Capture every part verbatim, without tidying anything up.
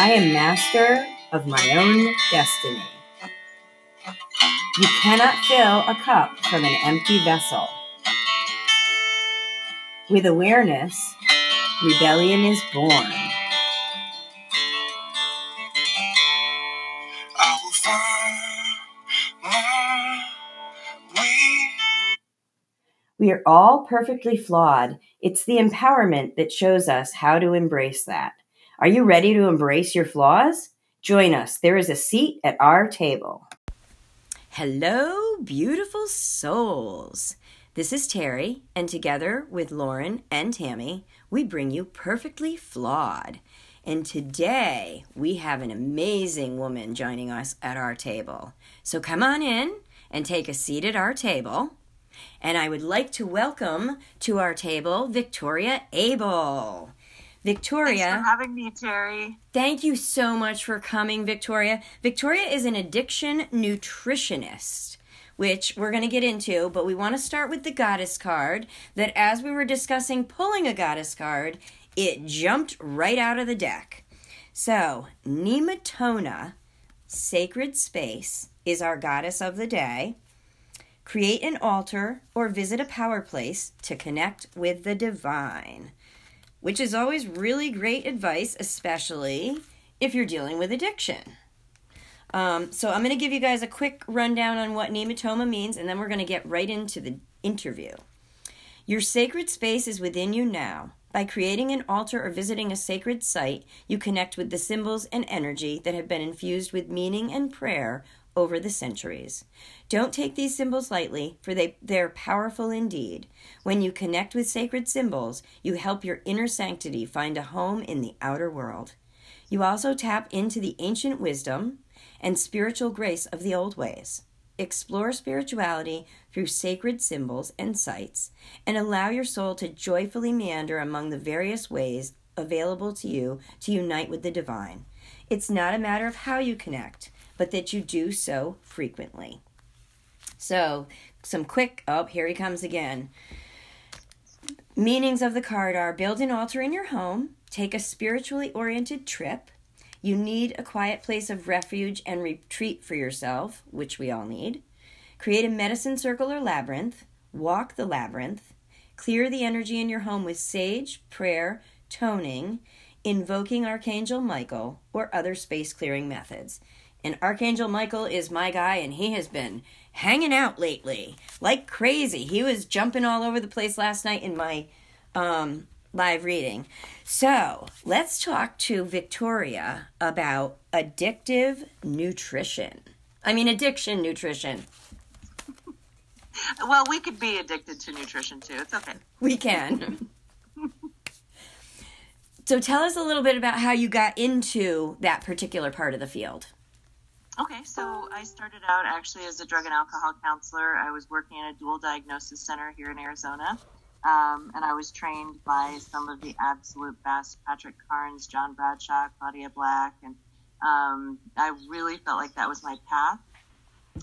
I am master of my own destiny. You cannot fill a cup from an empty vessel. With awareness, rebellion is born. I will find my way. We are all perfectly flawed. It's the empowerment that shows us how to embrace that. Are you ready to embrace your flaws? Join us. There is a seat at our table. Hello, beautiful souls. This is Terry, and together with Lauren and Tammy, we bring you Perfectly Flawed. And today, we have an amazing woman joining us at our table. So come on in and take a seat at our table. And I would like to welcome to our table Victoria Abel. Victoria. Thanks for having me, Terry. Thank you so much for coming, Victoria. Victoria is an addiction nutritionist, which we're going to get into, but we want to start with the goddess card, that as we were discussing pulling a goddess card, it jumped right out of the deck. So, Nematona, sacred space, is our goddess of the day. Create an altar or visit a power place to connect with the divine, which is always really great advice, especially if you're dealing with addiction. Um, so I'm going to give you guys a quick rundown on what nematoma means, and then we're going to get right into the interview. Your sacred space is within you now. By creating an altar or visiting a sacred site, you connect with the symbols and energy that have been infused with meaning and prayer over the centuries. Don't take these symbols lightly, for they, they're powerful indeed. When you connect with sacred symbols, you help your inner sanctity find a home in the outer world. You also tap into the ancient wisdom and spiritual grace of the old ways. Explore spirituality through sacred symbols and sites, and allow your soul to joyfully meander among the various ways available to you to unite with the divine. It's not a matter of how you connect, but that you do so frequently. So, some quick, oh, here he comes again. Meanings of the card are: build an altar in your home, take a spiritually oriented trip, you need a quiet place of refuge and retreat for yourself, which we all need, create a medicine circle or labyrinth, walk the labyrinth, clear the energy in your home with sage, prayer, toning, invoking Archangel Michael, or other space clearing methods. And Archangel Michael is my guy, and he has been hanging out lately like crazy. He was jumping all over the place last night in my um, live reading. So let's talk to Victoria about addictive nutrition. I mean, addiction nutrition. Well, we could be addicted to nutrition, too. It's okay. We can. So tell us a little bit about how you got into that particular part of the field. Okay, so I started out actually as a drug and alcohol counselor. I was working at a dual diagnosis center here in Arizona, um, and I was trained by some of the absolute best: Patrick Carnes, John Bradshaw, Claudia Black, and um, I really felt like that was my path.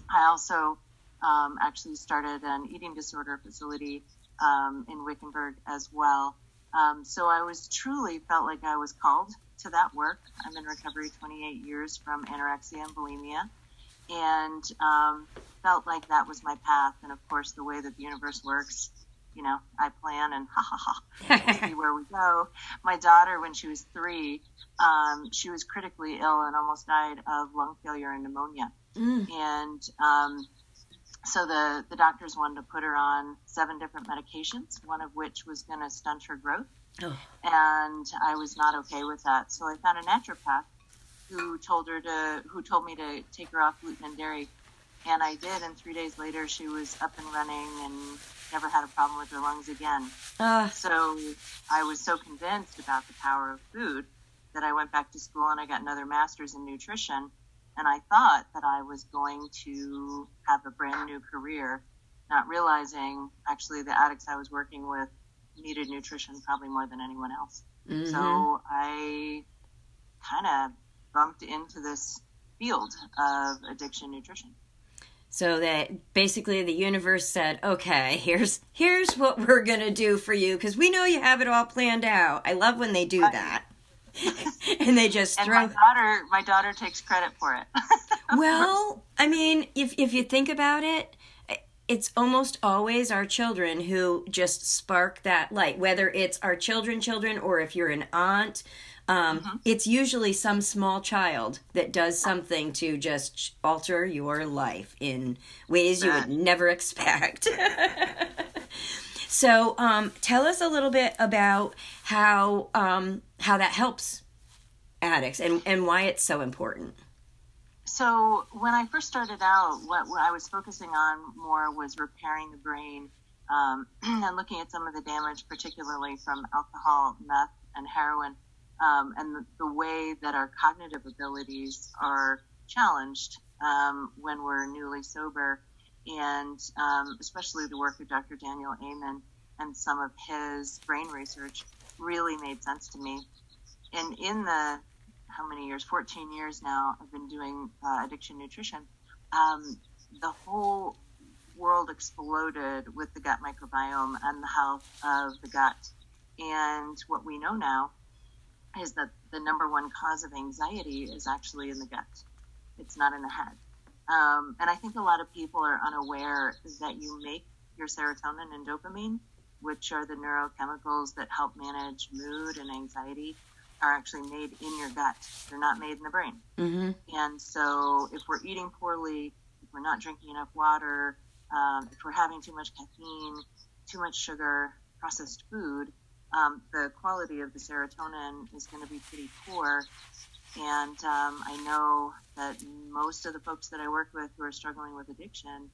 I also um, actually started an eating disorder facility um, in Wickenburg as well. Um, so I was truly felt like I was called to that work. I'm in recovery twenty-eight years from anorexia and bulimia, and um, felt like that was my path. And of course, the way that the universe works, you know, I plan and ha ha ha, see where we go. My daughter, when she was three, um, she was critically ill and almost died of lung failure and pneumonia. Mm. And um, so the, the doctors wanted to put her on seven different medications, one of which was going to stunt her growth. Oh. And I was not okay with that. So I found a naturopath who told her to, who told me to take her off gluten and dairy. And I did. And three days later, she was up and running and never had a problem with her lungs again. Uh. So I was so convinced about the power of food that I went back to school and I got another master's in nutrition. And I thought that I was going to have a brand new career, not realizing actually the addicts I was working with needed nutrition probably more than anyone else. Mm-hmm. So I kind of bumped into this field of addiction nutrition. So that basically the universe said, okay, here's here's what we're going to do for you, because we know you have it all planned out. I love when they do I, that. and they just and throw. My daughter, my daughter takes credit for it. Well, I mean, if if you think about it, it's almost always our children who just spark that light, whether it's our children, children, or if you're an aunt. Um, mm-hmm. It's usually some small child that does something to just alter your life in ways you would never expect. So um, tell us a little bit about how um, how that helps addicts and, and why it's so important. So when I first started out, what I was focusing on more was repairing the brain um, and looking at some of the damage, particularly from alcohol, meth, and heroin, um, and the, the way that our cognitive abilities are challenged um, when we're newly sober, and um, especially the work of Doctor Daniel Amen and some of his brain research really made sense to me. And in the how many years, fourteen years now, I've been doing uh, addiction nutrition. Um, the whole world exploded with the gut microbiome and the health of the gut. And what we know now is that the number one cause of anxiety is actually in the gut. It's not in the head. Um, and I think a lot of people are unaware that you make your serotonin and dopamine, which are the neurochemicals that help manage mood and anxiety, are actually made in your gut. They're not made in the brain. Mm-hmm. And so if we're eating poorly, if we're not drinking enough water, um, if we're having too much caffeine, too much sugar, processed food, um, the quality of the serotonin is going to be pretty poor. And um, I know that most of the folks that I work with who are struggling with addiction,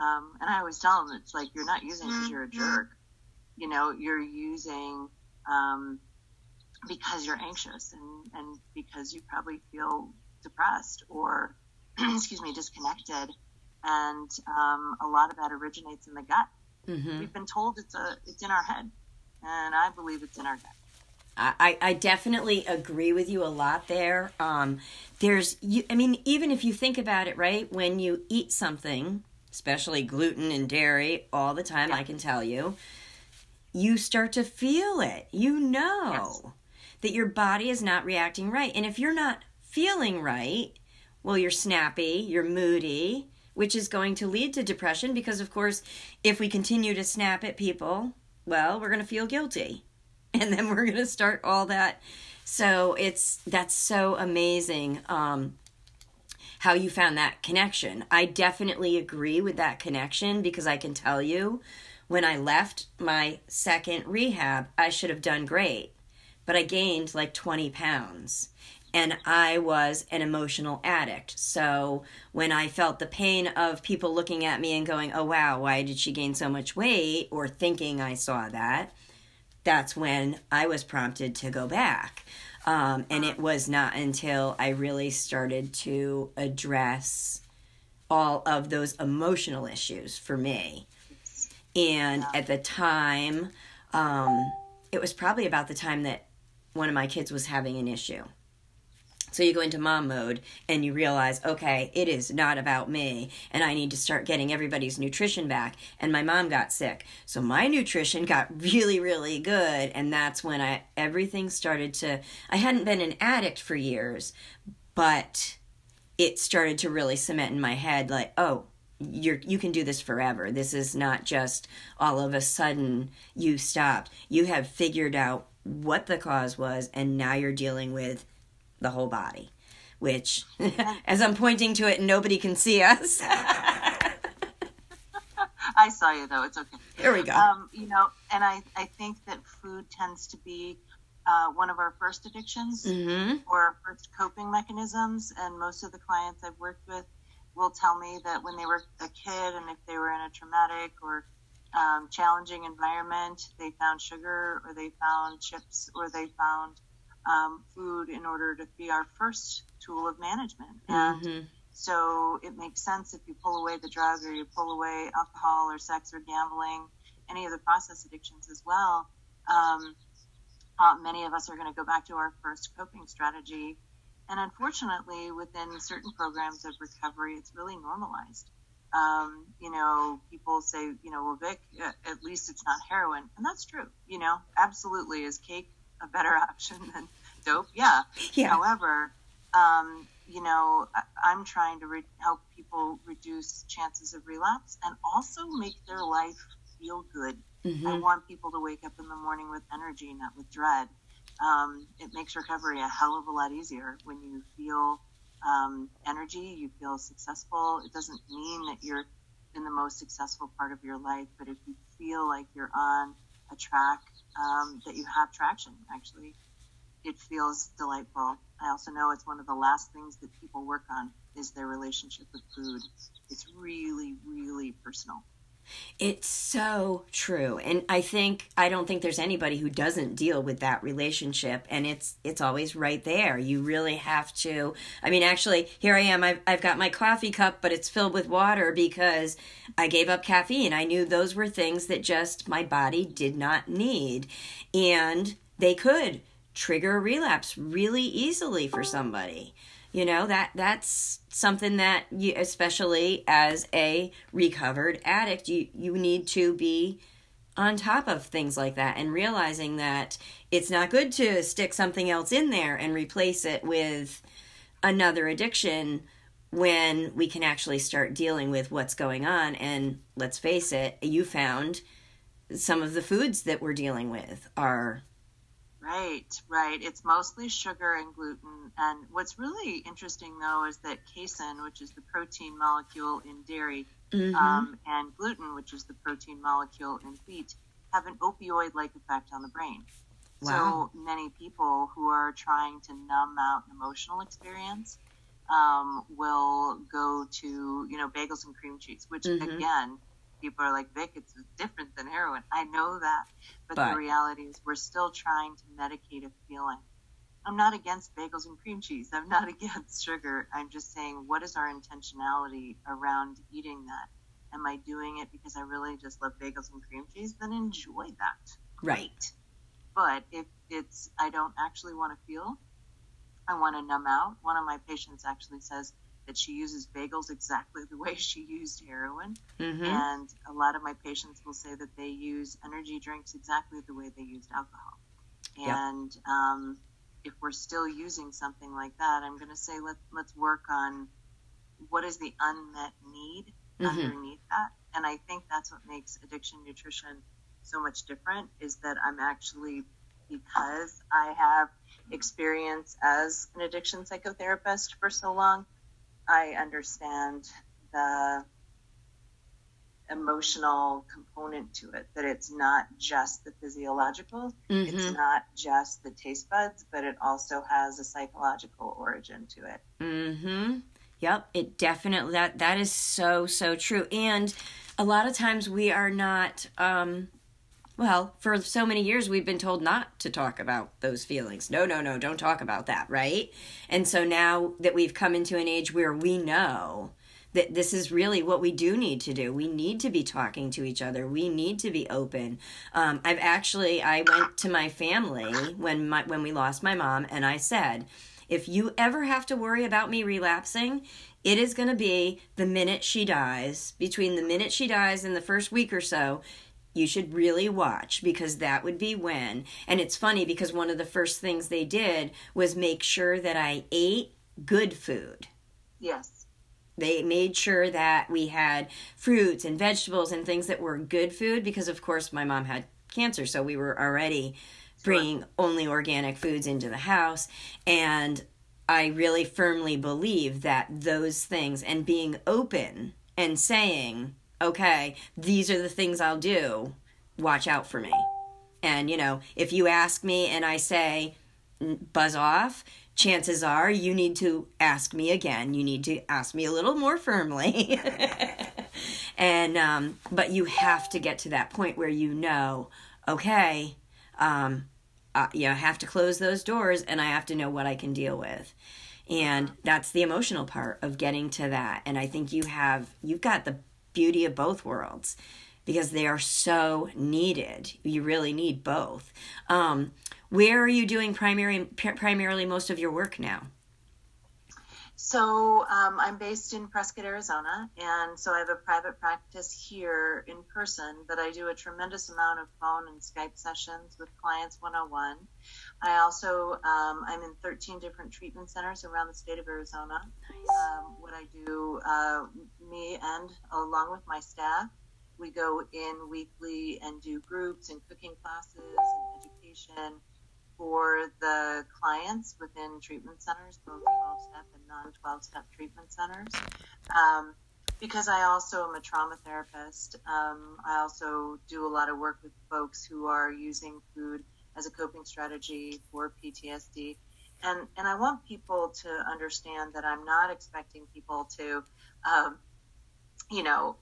um, and I always tell them, it's like, you're not using because you're a jerk. You know, you're using... Um, because you're anxious and, and because you probably feel depressed or, excuse me, disconnected. And um, a lot of that originates in the gut. Mm-hmm. We've been told it's a, it's in our head, and I believe it's in our gut. I, I definitely agree with you a lot there. Um, there's, you, I mean, even if you think about it, right, when you eat something, especially gluten and dairy all the time, yeah. I can tell you, you start to feel it. You know. Yes. That your body is not reacting right. And if you're not feeling right, well, you're snappy, you're moody, which is going to lead to depression because, of course, if we continue to snap at people, well, we're going to feel guilty. And then we're going to start all that. So it's that's so amazing um, how you found that connection. I definitely agree with that connection because I can tell you when I left my second rehab, I should have done great. But I gained like twenty pounds and I was an emotional addict. So when I felt the pain of people looking at me and going, oh, wow, why did she gain so much weight, or thinking I saw that, that's when I was prompted to go back. Um, and it was not until I really started to address all of those emotional issues for me. And at the time, um, it was probably about the time that one of my kids was having an issue. So you go into mom mode and you realize, okay, it is not about me and I need to start getting everybody's nutrition back. And my mom got sick. So my nutrition got really, really good. And that's when I, everything started to, I hadn't been an addict for years, but it started to really cement in my head like, oh, You're, you can do this forever. This is not just all of a sudden you stopped. You have figured out what the cause was, and now you're dealing with the whole body, which, as I'm pointing to it, nobody can see us. I saw you, though. It's okay. Here we go. Um, you know, and I, I think that food tends to be uh, one of our first addictions, mm-hmm. or our first coping mechanisms, and most of the clients I've worked with will tell me that when they were a kid and if they were in a traumatic or um, challenging environment, they found sugar or they found chips or they found um, food in order to be our first tool of management. And mm-hmm. so it makes sense if you pull away the drug or you pull away alcohol or sex or gambling, any of the process addictions as well, um, uh, many of us are going to go back to our first coping strategy. And unfortunately, within certain programs of recovery, it's really normalized. Um, you know, people say, you know, well, Vic, at least it's not heroin. And that's true. You know, absolutely, is cake a better option than dope. Yeah. yeah. However, um, you know, I, I'm trying to re- help people reduce chances of relapse and also make their life feel good. Mm-hmm. I want people to wake up in the morning with energy, not with dread. Um, it makes recovery a hell of a lot easier when you feel um, energy, you feel successful. It doesn't mean that you're in the most successful part of your life, but if you feel like you're on a track, um, that you have traction, actually, it feels delightful. I also know it's one of the last things that people work on is their relationship with food. It's really, really personal. It's so true. And I think, I don't think there's anybody who doesn't deal with that relationship, and it's, it's always right there. You really have to, I mean, actually here I am, I've, I've got my coffee cup, but it's filled with water because I gave up caffeine. I knew those were things that just my body did not need, and they could trigger a relapse really easily for somebody. You know, that that's something that, you, especially as a recovered addict, you, you need to be on top of things like that and realizing that it's not good to stick something else in there and replace it with another addiction when we can actually start dealing with what's going on. And let's face it, you found some of the foods that we're dealing with are... Right, right. It's mostly sugar and gluten. And what's really interesting, though, is that casein, which is the protein molecule in dairy, mm-hmm. um, and gluten, which is the protein molecule in wheat, have an opioid-like effect on the brain. Wow. So many people who are trying to numb out an emotional experience um, will go to, you know, bagels and cream cheese, which, mm-hmm. again... People are like, Vic, it's different than heroin. I know that. But, but the reality is we're still trying to medicate a feeling. I'm not against bagels and cream cheese. I'm not against sugar. I'm just saying, what is our intentionality around eating that? Am I doing it because I really just love bagels and cream cheese? Then enjoy that. Right. But if it's, I don't actually want to feel, I want to numb out. One of my patients actually says, that she uses bagels exactly the way she used heroin. Mm-hmm. And a lot of my patients will say that they use energy drinks exactly the way they used alcohol. And yep. um, if we're still using something like that, I'm going to say let, let's work on what is the unmet need mm-hmm. underneath that. And I think that's what makes addiction nutrition so much different is that I'm actually, because I have experience as an addiction psychotherapist for so long, I understand the emotional component to it, that it's not just the physiological, mm-hmm. it's not just the taste buds, but it also has a psychological origin to it. Mm-hmm. Yep, it definitely, that that is so, so true. And a lot of times we are not, um, well, for so many years we've been told not to talk about those feelings. No, no, no, don't talk about that, right? And so now that we've come into an age where we know that this is really what we do need to do. We need to be talking to each other. We need to be open. Um, I've actually, I went to my family when my, when we lost my mom, and I said, if you ever have to worry about me relapsing, it is going to be the minute she dies. Between the minute she dies and the first week or so, you should really watch, because that would be when. And it's funny because one of the first things they did was make sure that I ate good food. Yes. They made sure that we had fruits and vegetables and things that were good food because, of course, my mom had cancer, so we were already bringing sure. only organic foods into the house. And I really firmly believe that those things and being open and saying, okay, these are the things I'll do. Watch out for me. And, you know, if you ask me and I say, buzz off, chances are you need to ask me again. You need to ask me a little more firmly. and um, but you have to get to that point where you know, okay, um, uh, you know, I have to close those doors and I have to know what I can deal with. And that's the emotional part of getting to that. And I think you have, you've got the beauty of both worlds because they are so needed. You really need both. Um, where are you doing primary, p- primarily most of your work now? So um, I'm based in Prescott, Arizona, and so I have a private practice here in person, but I do a tremendous amount of phone and Skype sessions with clients one-on-one. I also, um, I'm in thirteen different treatment centers around the state of Arizona. Nice. Um, what I do, uh, me and along with my staff, we go in weekly and do groups and cooking classes and education for the clients within treatment centers, both twelve-step and non twelve-step treatment centers. Um, because I also am a trauma therapist, um, I also do a lot of work with folks who are using food as a coping strategy for P T S D. And, and I want people to understand that I'm not expecting people to, um, you know,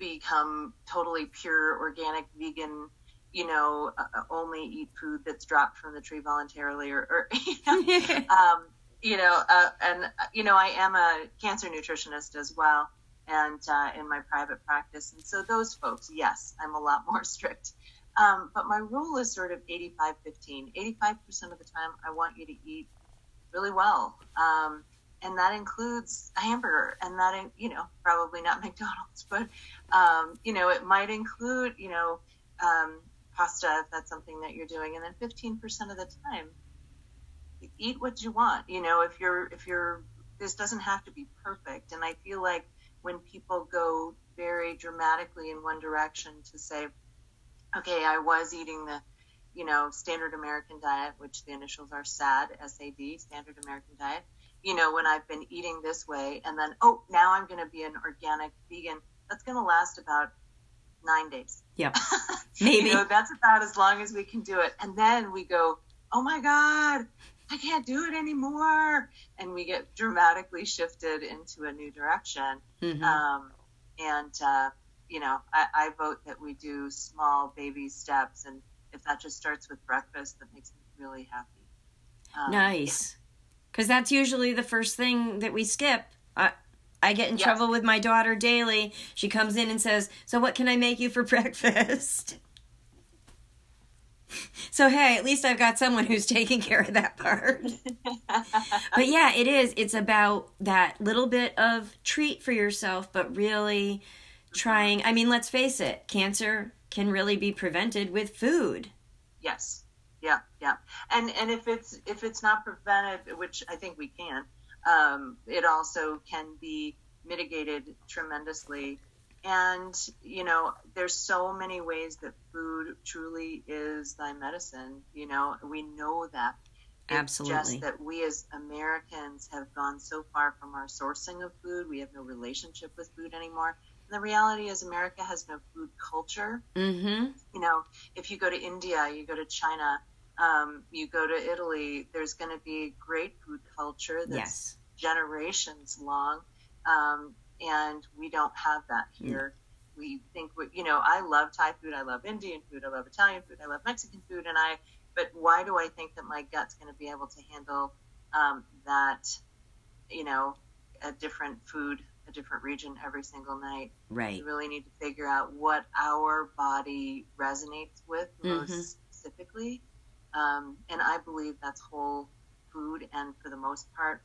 become totally pure, organic, vegan, you know, uh, only eat food that's dropped from the tree voluntarily, or, or you know, um, you know uh, and, you know, I am a cancer nutritionist as well, and uh, in my private practice. And so those folks, yes, I'm a lot more strict. Um, but my rule is sort of eighty-five fifteen. eighty-five percent of the time, I want you to eat really well. Um, and that includes a hamburger, and that, you know, probably not McDonald's, but, um, you know, it might include, you know, um, pasta, if that's something that you're doing. And then fifteen percent of the time, eat what you want. You know, if you're, if you're, this doesn't have to be perfect. And I feel like when people go very dramatically in one direction to say, okay, I was eating the, you know, standard American diet, which the initials are SAD, S A D, standard American diet, you know, when I've been eating this way, and then, oh, now I'm going to be an organic vegan. That's going to last about nine days. Yep. Maybe. You know, that's about as long as we can do it. And then we go, oh my God, I can't do it anymore. And we get dramatically shifted into a new direction. Mm-hmm. Um, and, uh, you know, I, I vote that we do small baby steps. And if that just starts with breakfast, that makes me really happy. Um, nice. Because that's usually the first thing that we skip. I, I get in yes. trouble with my daughter daily. She comes in and says, so what can I make you for breakfast? So, hey, at least I've got someone who's taking care of that part. But yeah, it is. It's about that little bit of treat for yourself, but really trying. I mean, let's face it, cancer can really be prevented with food. Yes. Yeah. Yeah. And, and if it's, if it's not prevented, which I think we can, um, it also can be mitigated tremendously. And, you know, there's so many ways that food truly is thy medicine. You know, we know that. It's absolutely just that we as Americans have gone so far from our sourcing of food. We have no relationship with food anymore. The reality is America has no food culture. Mm-hmm. You know, if you go to India, you go to China, um, you go to Italy, there's going to be great food culture that's yes. generations long. Um, and we don't have that here. Mm. We think, we, you know, I love Thai food. I love Indian food. I love Italian food. I love Mexican food. And I, but why do I think that my gut's going to be able to handle um, that, you know, a different food a different region every single night? Right. We really need to figure out what our body resonates with most mm-hmm. specifically. Um, and I believe that's whole food. And for the most part,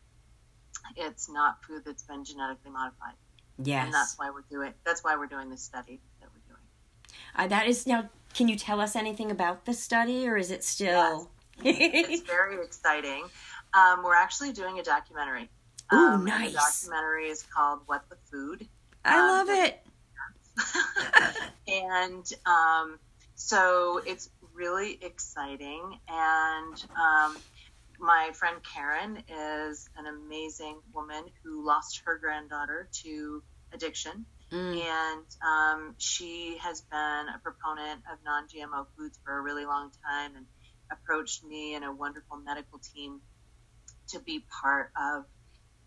it's not food that's been genetically modified. Yes. And that's why we're doing, that's why we're doing this study that we're doing. Uh, that is now, can you tell us anything about this study, or is it still? Yes. It's very exciting. Um, we're actually doing a documentary. Ooh, um, nice. The documentary is called What the Food. I um, love it. And um, so it's really exciting. And um, my friend Karen is an amazing woman who lost her granddaughter to addiction. Mm. And um, she has been a proponent of non G M O foods for a really long time, and approached me and a wonderful medical team to be part of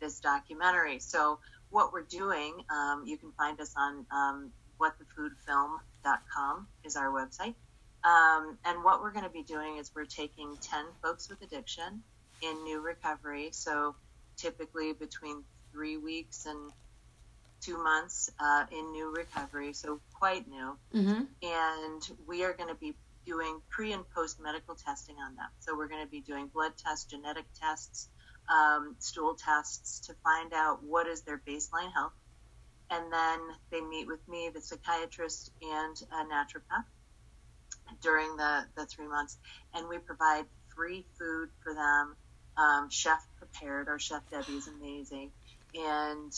this documentary. So what we're doing, um, you can find us on um, what the food film dot com is our website. Um, and what we're going to be doing is we're taking ten folks with addiction in new recovery. So typically between three weeks and two months uh, in new recovery. So quite new. Mm-hmm. And we are going to be doing pre and post medical testing on that. So we're going to be doing blood tests, genetic tests, Um, stool tests to find out what is their baseline health. And then they meet with me, the psychiatrist, and a naturopath during the, the three months. And we provide free food for them. Um, chef prepared. Our chef Debbie is amazing. And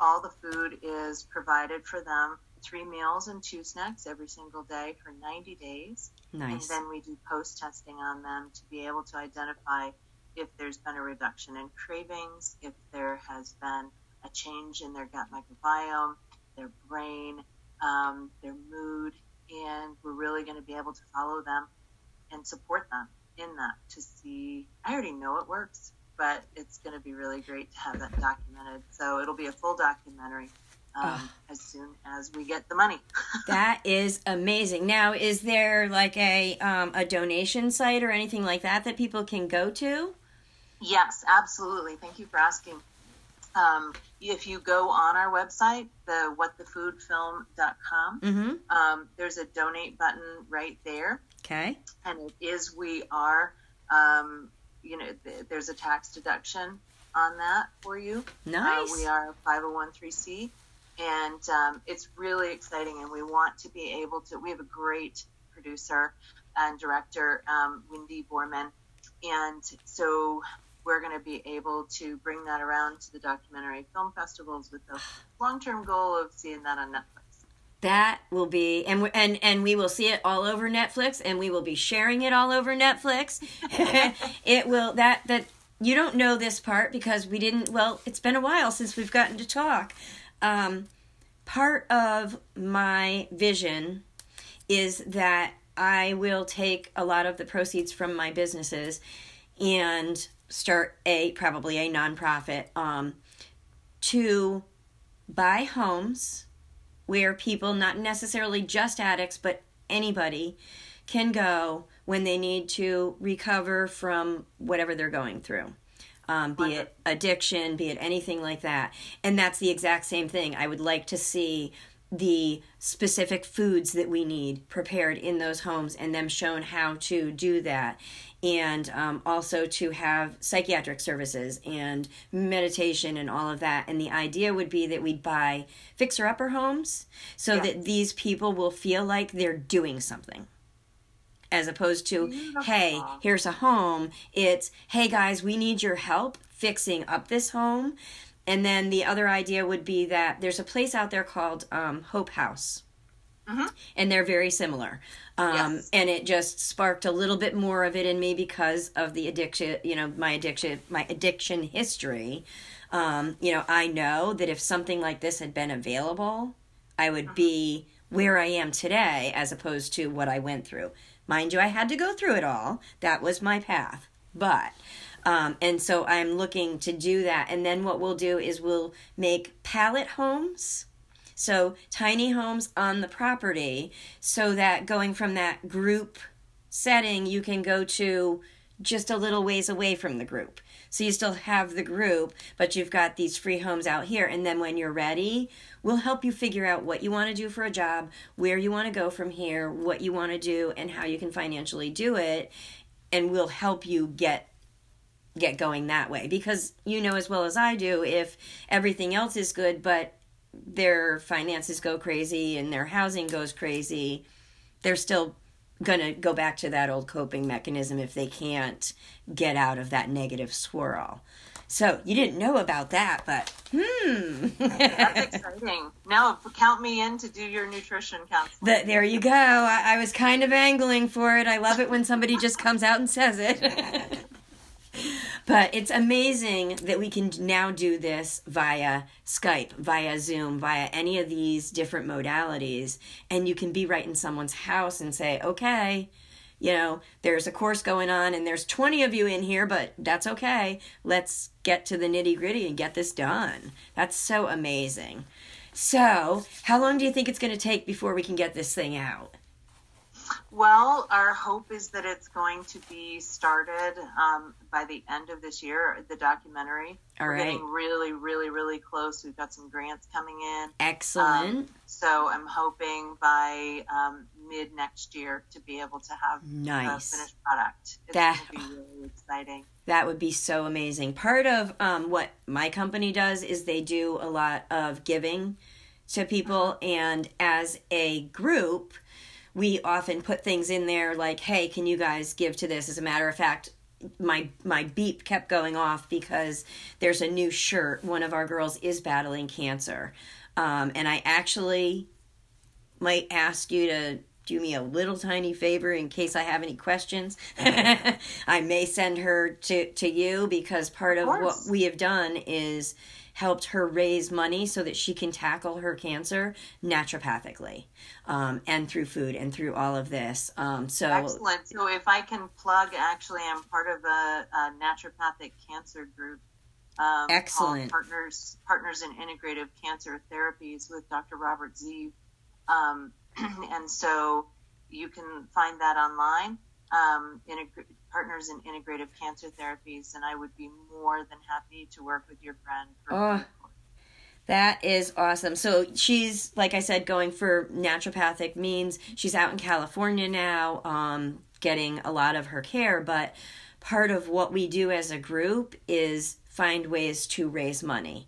all the food is provided for them, three meals and two snacks every single day for ninety days. Nice. And then we do post-testing on them to be able to identify if there's been a reduction in cravings, if there has been a change in their gut microbiome, their brain, um, their mood, and we're really going to be able to follow them and support them in that to see. I already know it works, but it's going to be really great to have that documented. So it'll be a full documentary um, as soon as we get the money. That is amazing. Now, is there like a um, a donation site or anything like that that people can go to? Yes, absolutely. Thank you for asking. Um, if you go on our website, the what the food film dot com, mm-hmm. um, there's a donate button right there. Okay. And it is, we are, um, you know, th- there's a tax deduction on that for you. Nice. Uh, we are five oh one c three, and um, it's really exciting, and we want to be able to, we have a great producer and director, um, Wendy Borman, and so we're going to be able to bring that around to the documentary film festivals with the long-term goal of seeing that on Netflix. That will be, and we, and, and we will see it all over Netflix, and we will be sharing it all over Netflix. It will, that, that, you don't know this part because we didn't, well, it's been a while since we've gotten to talk. Um, part of my vision is that I will take a lot of the proceeds from my businesses and start a, probably a nonprofit, um, to buy homes where people, not necessarily just addicts, but anybody can go when they need to recover from whatever they're going through, um, be it addiction, be it anything like that. And that's the exact same thing. I would like to see the specific foods that we need prepared in those homes and them shown how to do that. And um, also to have psychiatric services and meditation and all of that. And the idea would be that we'd buy fixer-upper homes so yeah. that these people will feel like they're doing something. As opposed to, Beautiful. Hey, here's a home. It's, hey, guys, we need your help fixing up this home. And then the other idea would be that there's a place out there called um, Hope House. Mm-hmm. And they're very similar. Um, yes. And it just sparked a little bit more of it in me because of the addiction, you know, my addiction, my addiction history. Um, you know, I know that if something like this had been available, I would mm-hmm. be where I am today as opposed to what I went through. Mind you, I had to go through it all. That was my path. But, um, and so I'm looking to do that. And then what we'll do is we'll make pallet homes. So tiny homes on the property so that going from that group setting, you can go to just a little ways away from the group. So you still have the group, but you've got these free homes out here. And then when you're ready, we'll help you figure out what you want to do for a job, where you want to go from here, what you want to do, and how you can financially do it. And we'll help you get get going that way. Because you know as well as I do, if everything else is good, but their finances go crazy and their housing goes crazy, they're still going to go back to that old coping mechanism if they can't get out of that negative swirl. So you didn't know about that, but hmm. That's exciting. Now count me in to do your nutrition counseling. The, there you go. I, I was kind of angling for it. I love it when somebody just comes out and says it. But it's amazing that we can now do this via Skype, via Zoom, via any of these different modalities. And you can be right in someone's house and say, okay, you know, there's a course going on and there's twenty of you in here, but that's okay. Let's get to the nitty gritty and get this done. That's so amazing. So how long do you think it's going to take before we can get this thing out? Well, our hope is that it's going to be started um, by the end of this year, the documentary. All right. We're getting really, really, really close. We've got some grants coming in. Excellent. Um, so I'm hoping by um, mid-next year to be able to have nice. a finished product. It's that, going to be really exciting. That would be so amazing. Part of um, what my company does is they do a lot of giving to people, and as a group, we often put things in there like, hey, can you guys give to this? As a matter of fact, my my beep kept going off because there's a new shirt. One of our girls is battling cancer. Um, and I actually might ask you to do me a little tiny favor in case I have any questions. I may send her to, to you because part of, of what we have done is helped her raise money so that she can tackle her cancer naturopathically, um, and through food and through all of this. Um, so excellent. So if I can plug, actually, I'm part of a, a naturopathic cancer group. Um, excellent. Partners, Partners in Integrative Cancer Therapies with Doctor Robert Z. Um, and so you can find that online, um, integ- Partners in Integrative Cancer Therapies, and I would be more than happy to work with your friend. For oh, that is awesome. So she's, like I said, going for naturopathic means. She's out in California now, um, getting a lot of her care, but part of what we do as a group is find ways to raise money.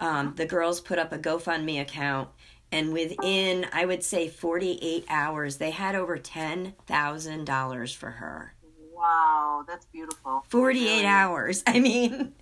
Um, the girls put up a GoFundMe account, and within, I would say, forty-eight hours, they had over ten thousand dollars for her. Wow, that's beautiful. forty-eight really? Hours. I mean,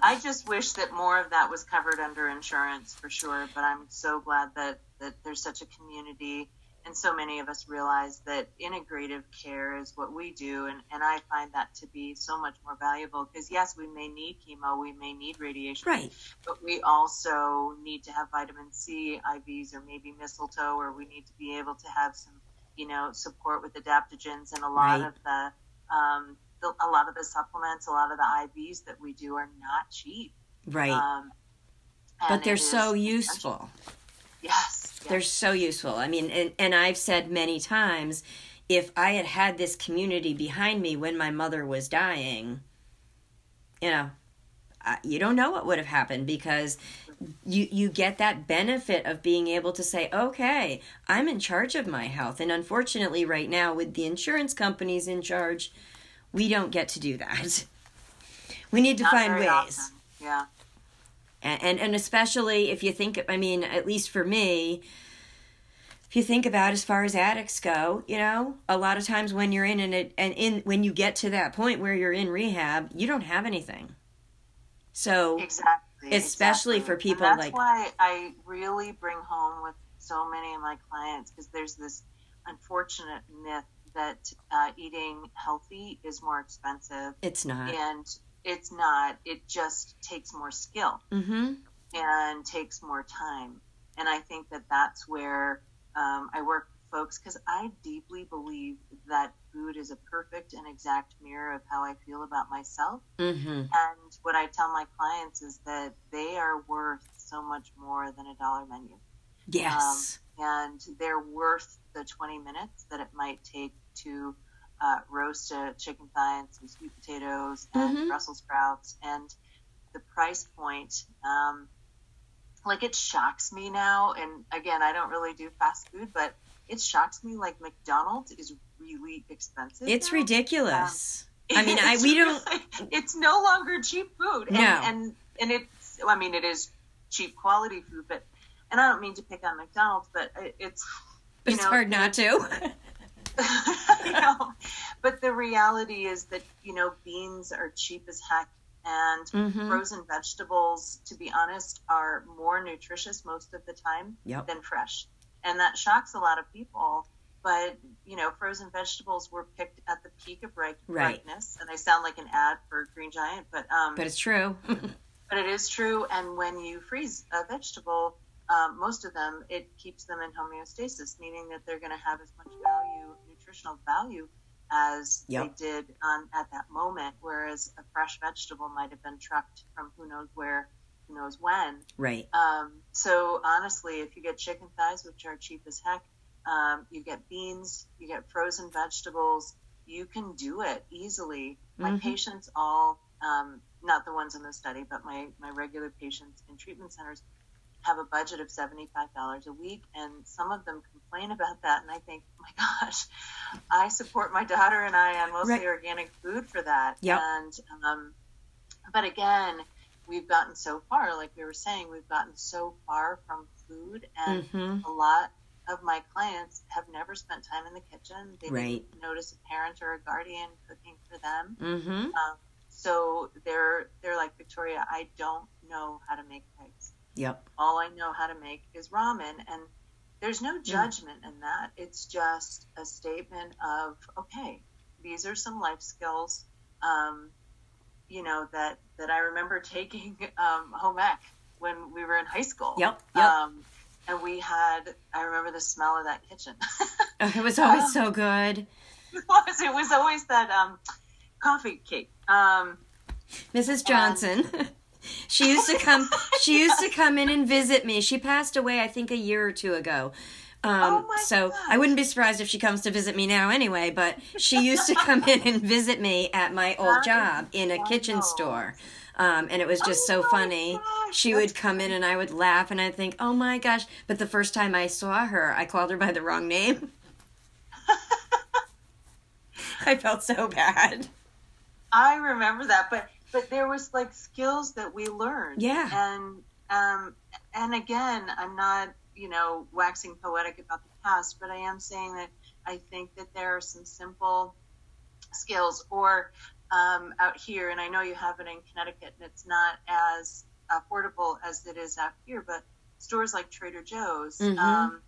I just wish that more of that was covered under insurance for sure, but I'm so glad that, that there's such a community and so many of us realize that integrative care is what we do, and, and I find that to be so much more valuable because, yes, we may need chemo, we may need radiation, right, but we also need to have vitamin C I Vs or maybe mistletoe, or we need to be able to have some, you know, support with adaptogens, and a lot right. of the, um, the, a lot of the supplements, a lot of the I Vs that we do are not cheap. Right. Um, but they're so useful. Yes. Yeah. They're so useful. I mean, and, and I've said many times, if I had had this community behind me when my mother was dying, you know, I, you don't know what would have happened because you, you get that benefit of being able to say, okay, I'm in charge of my health. And unfortunately, right now, with the insurance companies in charge, we don't get to do that. We need to Not find ways. Often. Yeah. And, and and especially if you think, I mean, at least for me, if you think about as far as addicts go, you know, a lot of times when you're in and and in when you get to that point where you're in rehab, you don't have anything. So exactly, especially exactly. for people and that's like that's why I really bring home with so many of my clients because there's this unfortunate myth that uh, eating healthy is more expensive. It's not. And it's not, it just takes more skill mm-hmm. and takes more time. And I think that that's where um, I work with folks because I deeply believe that food is a perfect and exact mirror of how I feel about myself. Mm-hmm. And what I tell my clients is that they are worth so much more than a dollar menu. Yes. Um, and they're worth the twenty minutes that it might take to Uh, roast a chicken thigh and some sweet potatoes and mm-hmm. Brussels sprouts, and the price point, um, like it shocks me now. And again, I don't really do fast food, but it shocks me. Like McDonald's is really expensive. It's now. ridiculous. Um, I mean, I, we don't, it's no longer cheap food and, no. and, and it's, I mean, it is cheap quality food, but, and I don't mean to pick on McDonald's, but it's, you it's know, hard not to. You know, but the reality is that, you know, beans are cheap as heck and mm-hmm. frozen vegetables, to be honest, are more nutritious most of the time yep. than fresh. And that shocks a lot of people. But, you know, frozen vegetables were picked at the peak of ripe- right. ripeness. And I sound like an ad for Green Giant, but um, but it's true. But it is true. And when you freeze a vegetable, um, most of them, it keeps them in homeostasis, meaning that they're going to have as much value nutritional value as yep. they did um, at that moment, whereas a fresh vegetable might have been trucked from who knows where, who knows when. Right. Um, so honestly, if you get chicken thighs, which are cheap as heck, um, you get beans, you get frozen vegetables, you can do it easily. My mm-hmm. patients all, um, not the ones in the study, but my, my regular patients in treatment centers have a budget of seventy-five dollars a week, and some of them complain about that, and I think, oh my gosh, I support my daughter and I on mostly right. organic food for that. Yep. And um, but again, we've gotten so far, like we were saying, we've gotten so far from food, and mm-hmm. a lot of my clients have never spent time in the kitchen. They right. didn't notice a parent or a guardian cooking for them. Mm-hmm. Um, so they're they're like, Victoria, I don't know how to make eggs. Yep. All I know how to make is ramen. And there's no judgment mm. in that. It's just a statement of, okay, these are some life skills, um, you know, that, that I remember taking um, home ec when we were in high school. Yep. Yep. Um, and we had, I remember the smell of that kitchen. It was always um, so good. It was. It was always that um, coffee cake. Um, Missus Johnson. And- She used to come. She used to come in and visit me. She passed away, I think, a year or two ago. Um, oh so gosh. I wouldn't be surprised if she comes to visit me now, anyway. But she used to come in and visit me at my old job in a kitchen store, um, and it was just oh so funny. Gosh. She That's would come in, and I would laugh, and I'd think, "Oh my gosh!" But the first time I saw her, I called her by the wrong name. I felt so bad. I remember that, but. But there was like skills that we learned. Yeah. And, um, and again, I'm not, you know, waxing poetic about the past, but I am saying that I think that there are some simple skills or, um, out here, and I know you have it in Connecticut and it's not as affordable as it is out here, but stores like Trader Joe's, mm-hmm. um,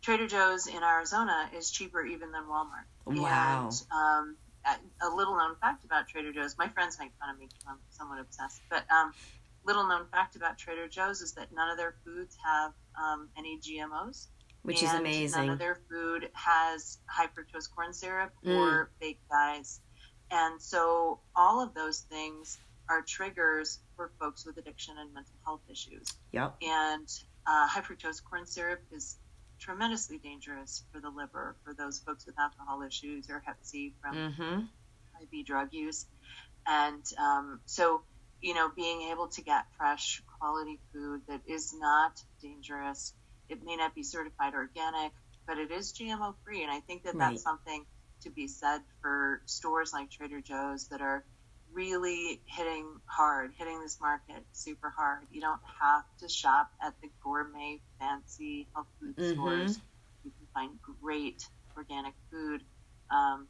Trader Joe's in Arizona is cheaper even than Walmart. Wow. And, um, a little known fact about Trader Joe's, my friends make fun of me because I'm somewhat obsessed, but um, little known fact about Trader Joe's is that none of their foods have um, any G M Os. Which is amazing. None of their food has high fructose corn syrup mm. or baked dyes. And so all of those things are triggers for folks with addiction and mental health issues. Yep. And uh, high fructose corn syrup is tremendously dangerous for the liver, for those folks with alcohol issues or hep C from mm-hmm. I V drug use. And um, so, you know, being able to get fresh quality food that is not dangerous, it may not be certified organic, but it is G M O free. And I think that right. that's something to be said for stores like Trader Joe's that are really hitting hard, hitting this market super hard. You don't have to shop at the gourmet, fancy health food mm-hmm. stores. You can find great organic food um,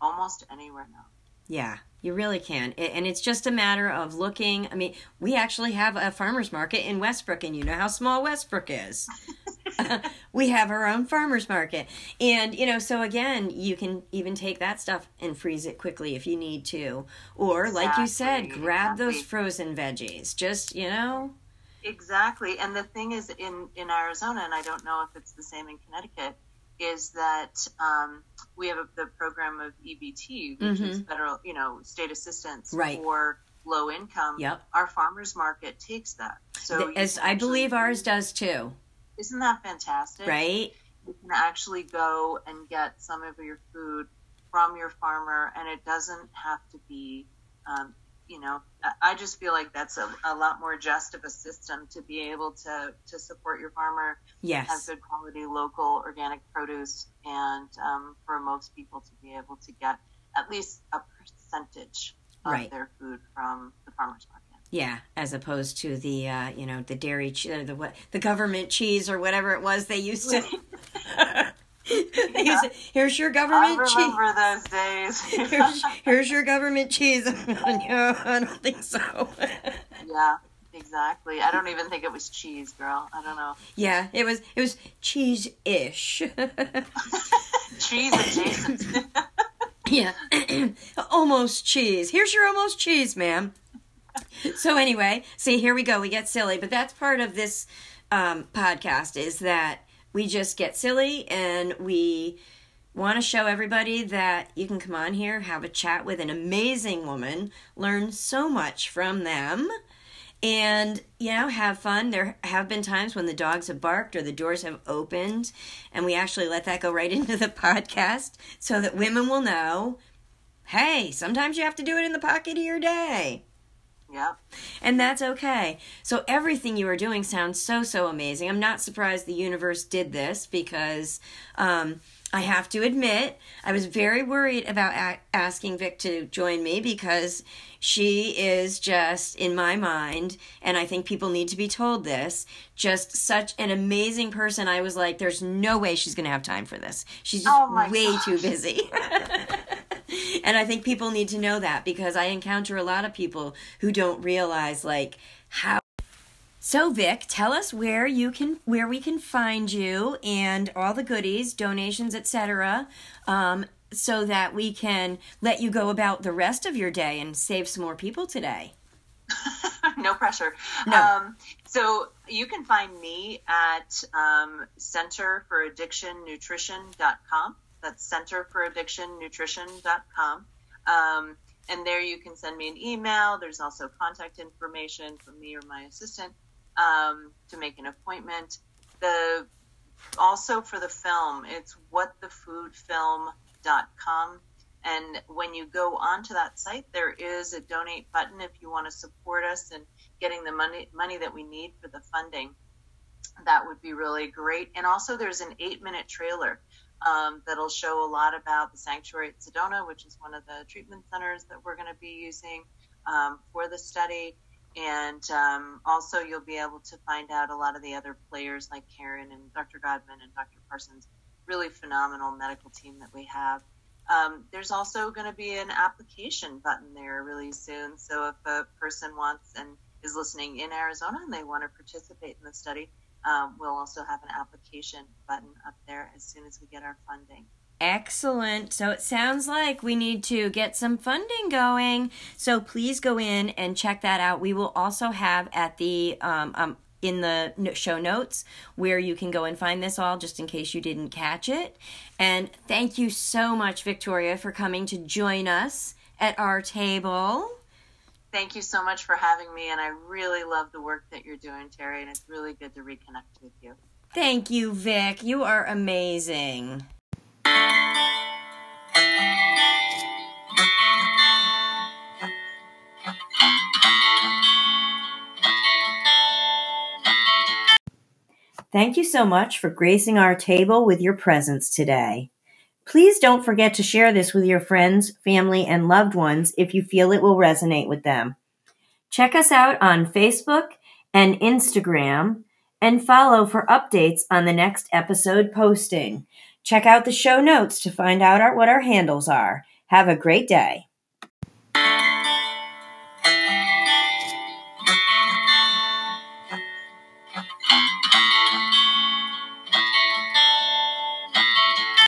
almost anywhere now. Yeah, you really can. And it's just a matter of looking. I mean, we actually have a farmer's market in Westbrook, and you know how small Westbrook is. uh, we have our own farmer's market. And, you know, so again, you can even take that stuff and freeze it quickly if you need to. Or, exactly. like you said, grab exactly. those frozen veggies. Just, you know. Exactly. And the thing is, in, in Arizona, and I don't know if it's the same in Connecticut, is that um, we have a, the program of E B T, which mm-hmm. is federal, you know, state assistance right. for low income. Yep. Our farmers market takes that. So the, as I actually, believe ours does too. Isn't that fantastic? Right. You can actually go and get some of your food from your farmer, and it doesn't have to be, um, you know, I just feel like that's a, a lot more just of a system to be able to, to support your farmer. Yes. Have good quality local organic produce and um, for most people to be able to get at least a percentage of right. their food from the farmer's market. Yeah, as opposed to the, uh, you know, the dairy, che- or the what, the government cheese or whatever it was they used to. They used to, here's your government cheese. I remember cheese. Those days. here's, here's your government cheese. No, I don't think so. Yeah, exactly. I don't even think it was cheese, girl. I don't know. Yeah, it was. It was cheese-ish. Cheese adjacent. Yeah, almost cheese. Here's your almost cheese, ma'am. So anyway, see, here we go. We get silly, but that's part of this um, podcast is that we just get silly, and we want to show everybody that you can come on here, have a chat with an amazing woman, learn so much from them, and, you know, have fun. There have been times when the dogs have barked or the doors have opened, and we actually let that go right into the podcast so that women will know, hey, sometimes you have to do it in the pocket of your day. Yeah. And that's okay. So everything you are doing sounds so, so amazing. I'm not surprised the universe did this because um, I have to admit, I was very worried about a- asking Vic to join me because she is just, in my mind, and I think people need to be told this, just such an amazing person. I was like, there's no way she's going to have time for this. She's just oh my way gosh. too busy. And I think people need to know that because I encounter a lot of people who don't realize, like, how. So Vic, tell us where you can, where we can find you and all the goodies, donations, et cetera, um, so that we can let you go about the rest of your day and save some more people today. No pressure. No. Um, so you can find me at um, center for addiction nutrition dot com. That's center for addiction nutrition dot com. Um, and there you can send me an email. There's also contact information from me or my assistant um, to make an appointment. The also for the film, it's what the food film dot com. And when you go onto that site, there is a donate button if you want to support us in getting the money money that we need for the funding. That would be really great. And also there's an eight-minute trailer um, that'll show a lot about the sanctuary at Sedona, which is one of the treatment centers that we're going to be using um, for the study. And um, also you'll be able to find out a lot of the other players like Karen and Doctor Godman and Doctor Parsons, really phenomenal medical team that we have. Um, there's also going to be an application button there really soon. So if a person wants and is listening in Arizona and they want to participate in the study, um, we'll also have an application button up there as soon as we get our funding. Excellent. So it sounds like we need to get some funding going. So please go in and check that out. We will also have at the um, um, in the show notes where you can go and find this all just in case you didn't catch it. And thank you so much, Victoria, for coming to join us at our table. Thank you so much for having me. And I really love the work that you're doing, Terry. And it's really good to reconnect with you. Thank you, Vic. You are amazing. Thank you so much for gracing our table with your presence today. Please don't forget to share this with your friends, family, and loved ones if you feel it will resonate with them. Check us out on Facebook and Instagram and follow for updates on the next episode posting. Check out the show notes to find out our, what our handles are. Have a great day.